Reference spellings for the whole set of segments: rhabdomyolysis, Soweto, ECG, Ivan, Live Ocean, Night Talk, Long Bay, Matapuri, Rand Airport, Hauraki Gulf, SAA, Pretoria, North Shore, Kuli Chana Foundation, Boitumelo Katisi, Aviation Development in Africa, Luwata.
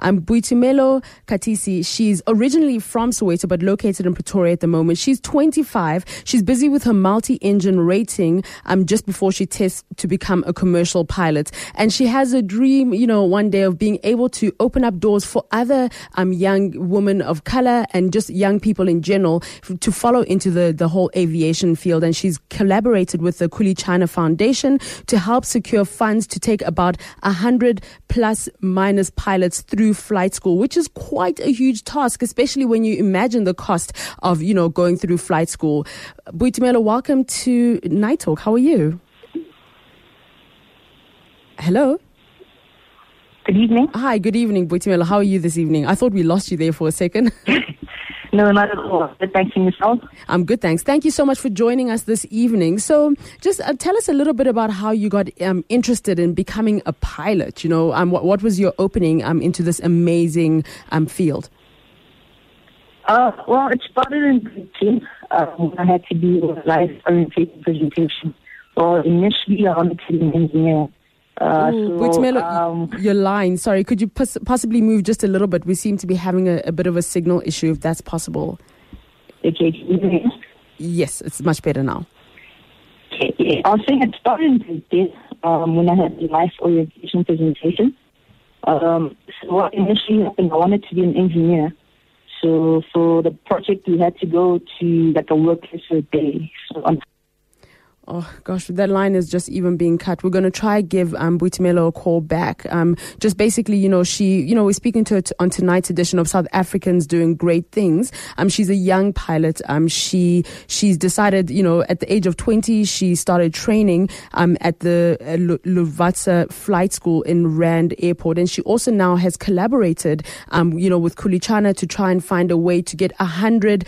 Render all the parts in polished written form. Boitumelo Katisi, she's originally from Soweto but located in Pretoria at the moment. She's 25. She's busy with her multi-engine rating just before she tests to become a commercial pilot. And she has a dream, you know, one day of being able to open up doors for other young women of color and just young people in general to follow into the whole aviation field. And she's collaborated with the Kuli Chana Foundation to help secure funds to take about 100 plus minus pilots through flight school, which is quite a huge task, especially when you imagine the cost of, you know, going through flight school. Boitumelo, welcome to Night Talk. How are you? Hello. Good evening. Hi, good evening, Boitumelo. How are you this evening? I thought we lost you there for a second. No, not at all. But thank you, yourself. I'm good, thanks. Thank you so much for joining us this evening. So just tell us a little bit about how you got interested in becoming a pilot. You know, what was your opening into this amazing field? Well, it started in grade 10. I had to do a life orientation presentation. Well, initially, I wanted to be an engineer. Boitumelo, your line, sorry, could you possibly move just a little bit? We seem to be having a bit of a signal issue, if that's possible. Okay, can you hear me? Yes, it's much better now. Okay, yeah. I was saying it started with this when I had the life orientation presentation. So what initially happened, I wanted to be an engineer. So for the project, we had to go to like a workplace for a day. So on Oh, gosh, that line is just even being cut. We're going to try give Boitumelo a call back. Just basically, you know, we're speaking to her on tonight's edition of South Africans Doing Great Things. She's a young pilot. She's decided, you know, at the age of 20, she started training at the Luwata flight school in Rand Airport. And she also now has collaborated, you know, with Kuli Chana to try and find a way to get 100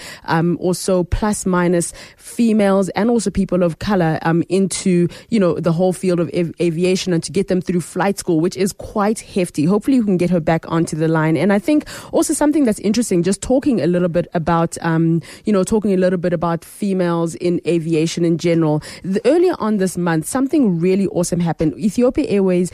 or so plus minus females and also people of color into, you know, the whole field of aviation and to get them through flight school, which is quite hefty. Hopefully we can get her back onto the line. And I think also something that's interesting, just talking a little bit about, females in aviation in general. Earlier on this month, something really awesome happened. Ethiopia Airways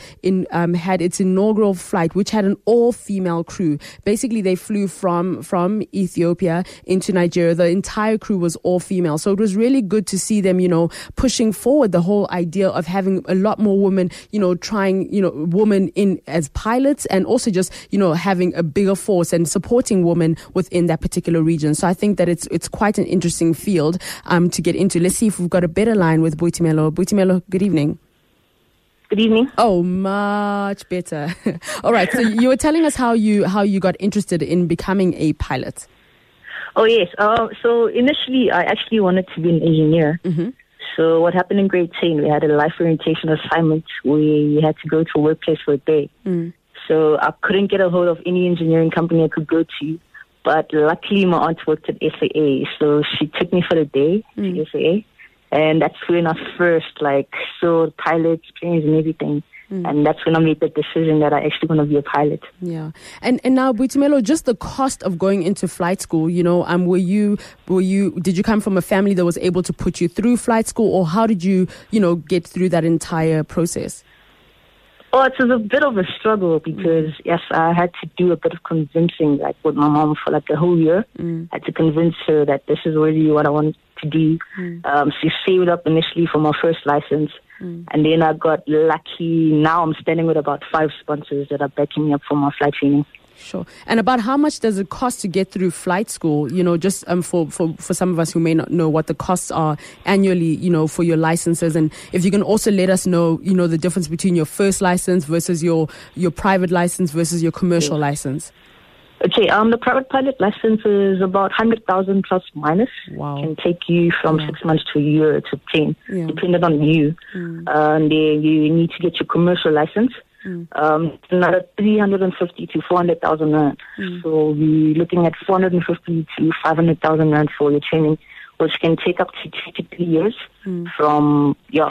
had its inaugural flight, which had an all-female crew. Basically, they flew from Ethiopia into Nigeria. The entire crew was all female. So it was really good to see them, you know, pushing forward the whole idea of having a lot more women, you know, trying, you know, women in as pilots and also just, you know, having a bigger force and supporting women within that particular region. So I think that it's quite an interesting field to get into. Let's see if we've got a better line with Boitumelo. Boitumelo, good evening. Good evening. Oh, much better. All right. So you were telling us how you got interested in becoming a pilot. Oh, yes. So initially, I actually wanted to be an engineer. Mm-hmm. So what happened in grade 10, we had a life orientation assignment. We had to go to a workplace for a day. Mm. So I couldn't get a hold of any engineering company I could go to. But luckily, my aunt worked at SAA. So she took me for the day to SAA. And that's when I first, saw pilots, planes and everything. Mm. And that's when I made the decision that I actually want to be a pilot. Yeah. And now, Boitumelo, just the cost of going into flight school, you know, did you come from a family that was able to put you through flight school, or how did you, you know, get through that entire process? Oh, it was a bit of a struggle because, yes, I had to do a bit of convincing, with my mom for, a whole year. Mm. I had to convince her that this is really what I wanted to do. Mm. She saved up initially for my first license. Mm. And then I got lucky. Now I'm standing with about 5 sponsors that are backing me up for my flight training. Sure. And about how much does it cost to get through flight school? You know, just for some of us who may not know what the costs are annually, you know, for your licenses. And if you can also let us know, you know, the difference between your first license versus your private license versus your commercial license. Okay, the private pilot license is about 100,000 plus minus. Wow. It can take you from 6 months to a year to obtain, depending on you. Mm. And then you need to get your commercial license. Mm. Another 350 to 400,000 rand. Mm. So we're looking at 450 to 500,000 rand for your training, which can take up to 2 to 3 years from your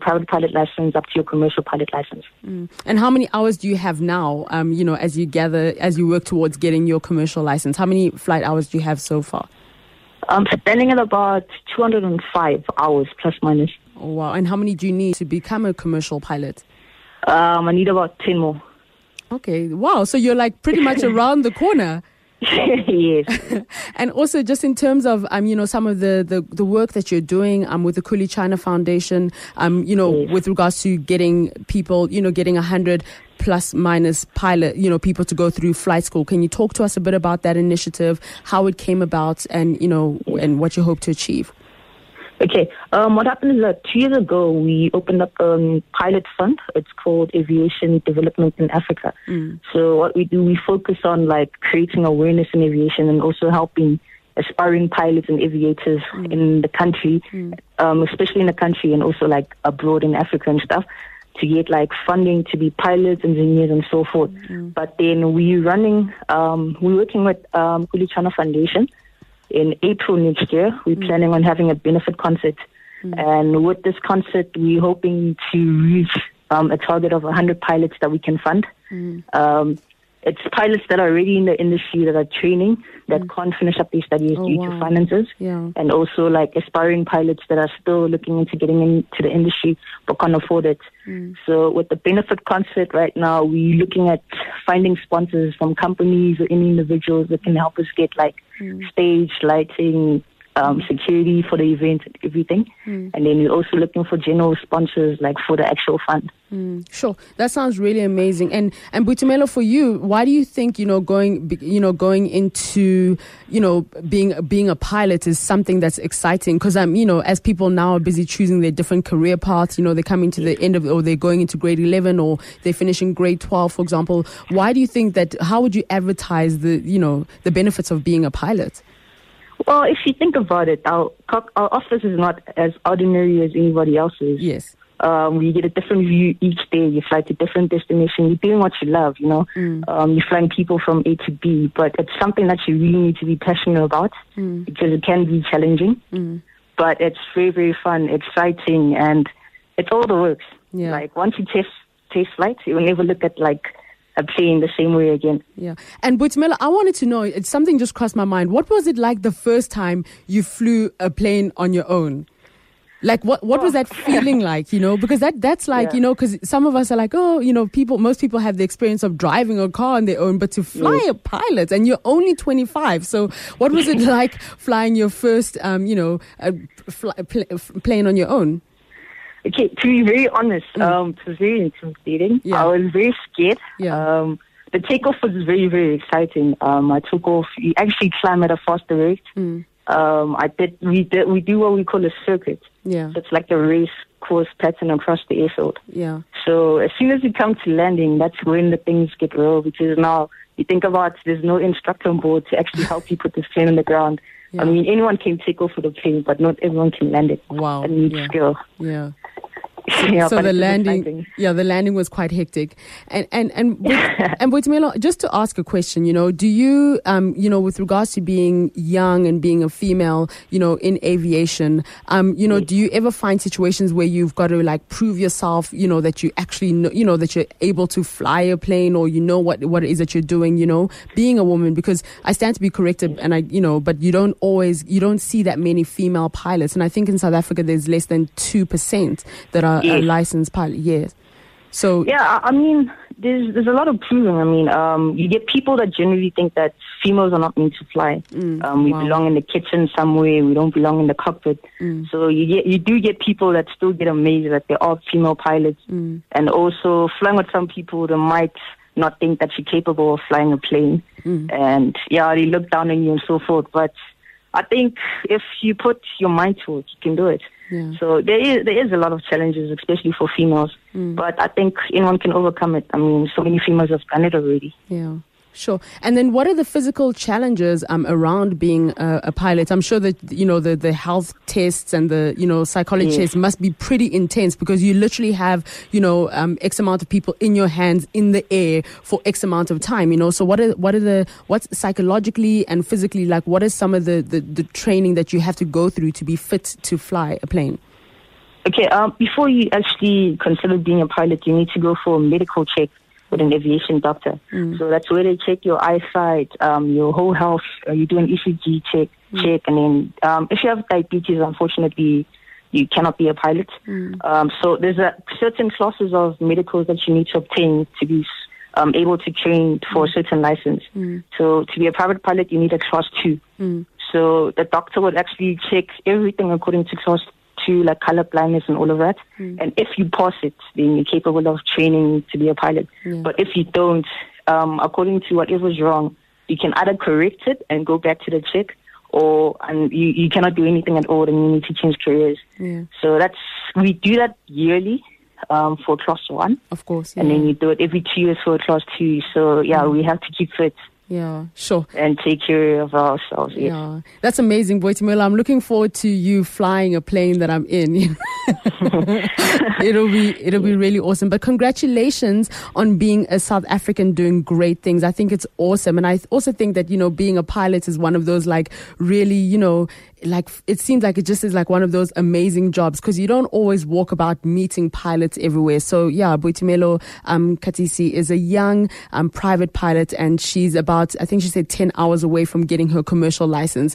private pilot license up to your commercial pilot license. Mm. And how many hours do you have now, you know, as you work towards getting your commercial license? How many flight hours do you have so far? I'm spending at about 205 hours plus minus. Oh, wow. And how many do you need to become a commercial pilot? I need about 10 more. Okay, wow. So you're like pretty much around the corner. Yes. And also just in terms of, some of the work that you're doing with the Kuli Chana Foundation, yes. With regards to getting people, getting 100 plus minus pilot, people to go through flight school. Can you talk to us a bit about that initiative, how it came about and, and what you hope to achieve? Okay. What happened is that 2 years ago, we opened up a pilot fund. It's called Aviation Development in Africa. Mm. So what we do, we focus on creating awareness in aviation and also helping aspiring pilots and aviators in the country, especially in the country and also abroad in Africa and stuff, to get funding to be pilots, engineers and so forth. Mm. But then we're working with Kuli Chana Foundation. In April next year, we're planning on having a benefit concert. Mm. And with this concert, we're hoping to reach a target of 100 pilots that we can fund. Mm. It's pilots that are already in the industry that are training, that can't finish up their studies due to finances. Yeah. And also aspiring pilots that are still looking into getting into the industry but can't afford it. Mm. So with the benefit concert right now, we're looking at finding sponsors from companies or any individuals that can help us get stage, lighting, security for the event, everything. Mm. And then we're also looking for general sponsors for the actual fund. Mm. Sure. That sounds really amazing. And Boitumelo, for you, why do you think, going into, being a pilot is something that's exciting? Because as people now are busy choosing their different career paths, they're coming to the end of, or they're going into grade 11 or they're finishing grade 12, for example. Why do you think that, how would you advertise the benefits of being a pilot? Well, if you think about it, our office is not as ordinary as anybody else's. Yes. You get a different view each day. You fly to different destinations. You're doing what you love, Mm. You're flying people from A to B. But it's something that you really need to be passionate about because it can be challenging. Mm. But it's very, very fun, exciting, and it's all the works. Yeah. Once you taste flights, you will never look at, playing the same way again. Yeah. And Boitumelo, I wanted to know, something just crossed my mind. What was it like the first time you flew a plane on your own? What was that feeling like, Because that's because some of us are most people have the experience of driving a car on their own, but to fly a pilot, and you're only 25. So what was it like flying your first, plane on your own? Okay, to be very honest, it was very intimidating. Yeah. I was very scared. Yeah. The takeoff was very, very exciting. I took off. You actually climb at a faster rate. Mm. We do what we call a circuit. Yeah. So it's a race course pattern across the airfield. Yeah. So as soon as you come to landing, that's when the things get real, because now you think about there's no instructor on board to actually help you put this plane on the ground. Yeah. I mean, anyone can take off with a plane, but not everyone can land it. Wow. It needs skill. Yeah. Yeah, so the landing was quite hectic, and Boitumelo, just to ask a question, do you, with regards to being young and being a female, in aviation, do you ever find situations where you've got to prove yourself, that you actually know, that you're able to fly a plane, or what it is that you're doing, being a woman? Because I stand to be corrected, and I, but you don't see that many female pilots, and I think in South Africa there's less than 2% that are. Yes. A licensed pilot, yes. So yeah, I mean, there's a lot of proving. I mean, you get people that generally think that females are not meant to fly. Mm, we belong in the kitchen somewhere. We don't belong in the cockpit. Mm. So you do get people that still get amazed that there are female pilots, and also flying with some people that might not think that you're capable of flying a plane, and they look down on you and so forth. But I think if you put your mind to it, you can do it. Yeah. So there is a lot of challenges, especially for females. Mm. But I think anyone can overcome it. I mean, so many females have done it already. Yeah, sure. And then what are the physical challenges around being a pilot? I'm sure that, the health tests and the, psychology tests must be pretty intense, because you literally have, X amount of people in your hands in the air for X amount of time, So what's psychologically and physically, what is some of the training that you have to go through to be fit to fly a plane? Okay, before you actually consider being a pilot, you need to go for a medical check with an aviation doctor. Mm. So that's where they check your eyesight, your whole health. You do an ECG check, and then if you have diabetes, unfortunately, you cannot be a pilot. Mm. So there's certain classes of medicals that you need to obtain to be able to train for a certain license. So to be a private pilot, you need a class 2. So the doctor would actually check everything according to class 2, like color blindness and all of that. And if you pass it, then you're capable of training to be a pilot. But if you don't, according to whatever's wrong, you can either correct it and go back to the check, or you cannot do anything at all, and you need to change careers. So we do that yearly for class 1. Of course. And then you do it every 2 years for class 2. So, we have to keep fit. Yeah, sure. And take care of ourselves. Yes. Yeah, that's amazing, Boitumelo. I'm looking forward to you flying a plane that I'm in. It'll be really awesome. But congratulations on being a South African doing great things. I think it's awesome, and I also think that being a pilot is one of those really it seems like it just is one of those amazing jobs, because you don't always walk about meeting pilots everywhere. So Boitumelo Katisi is a young private pilot, and she's about, I think she said, 10 hours away from getting her commercial license.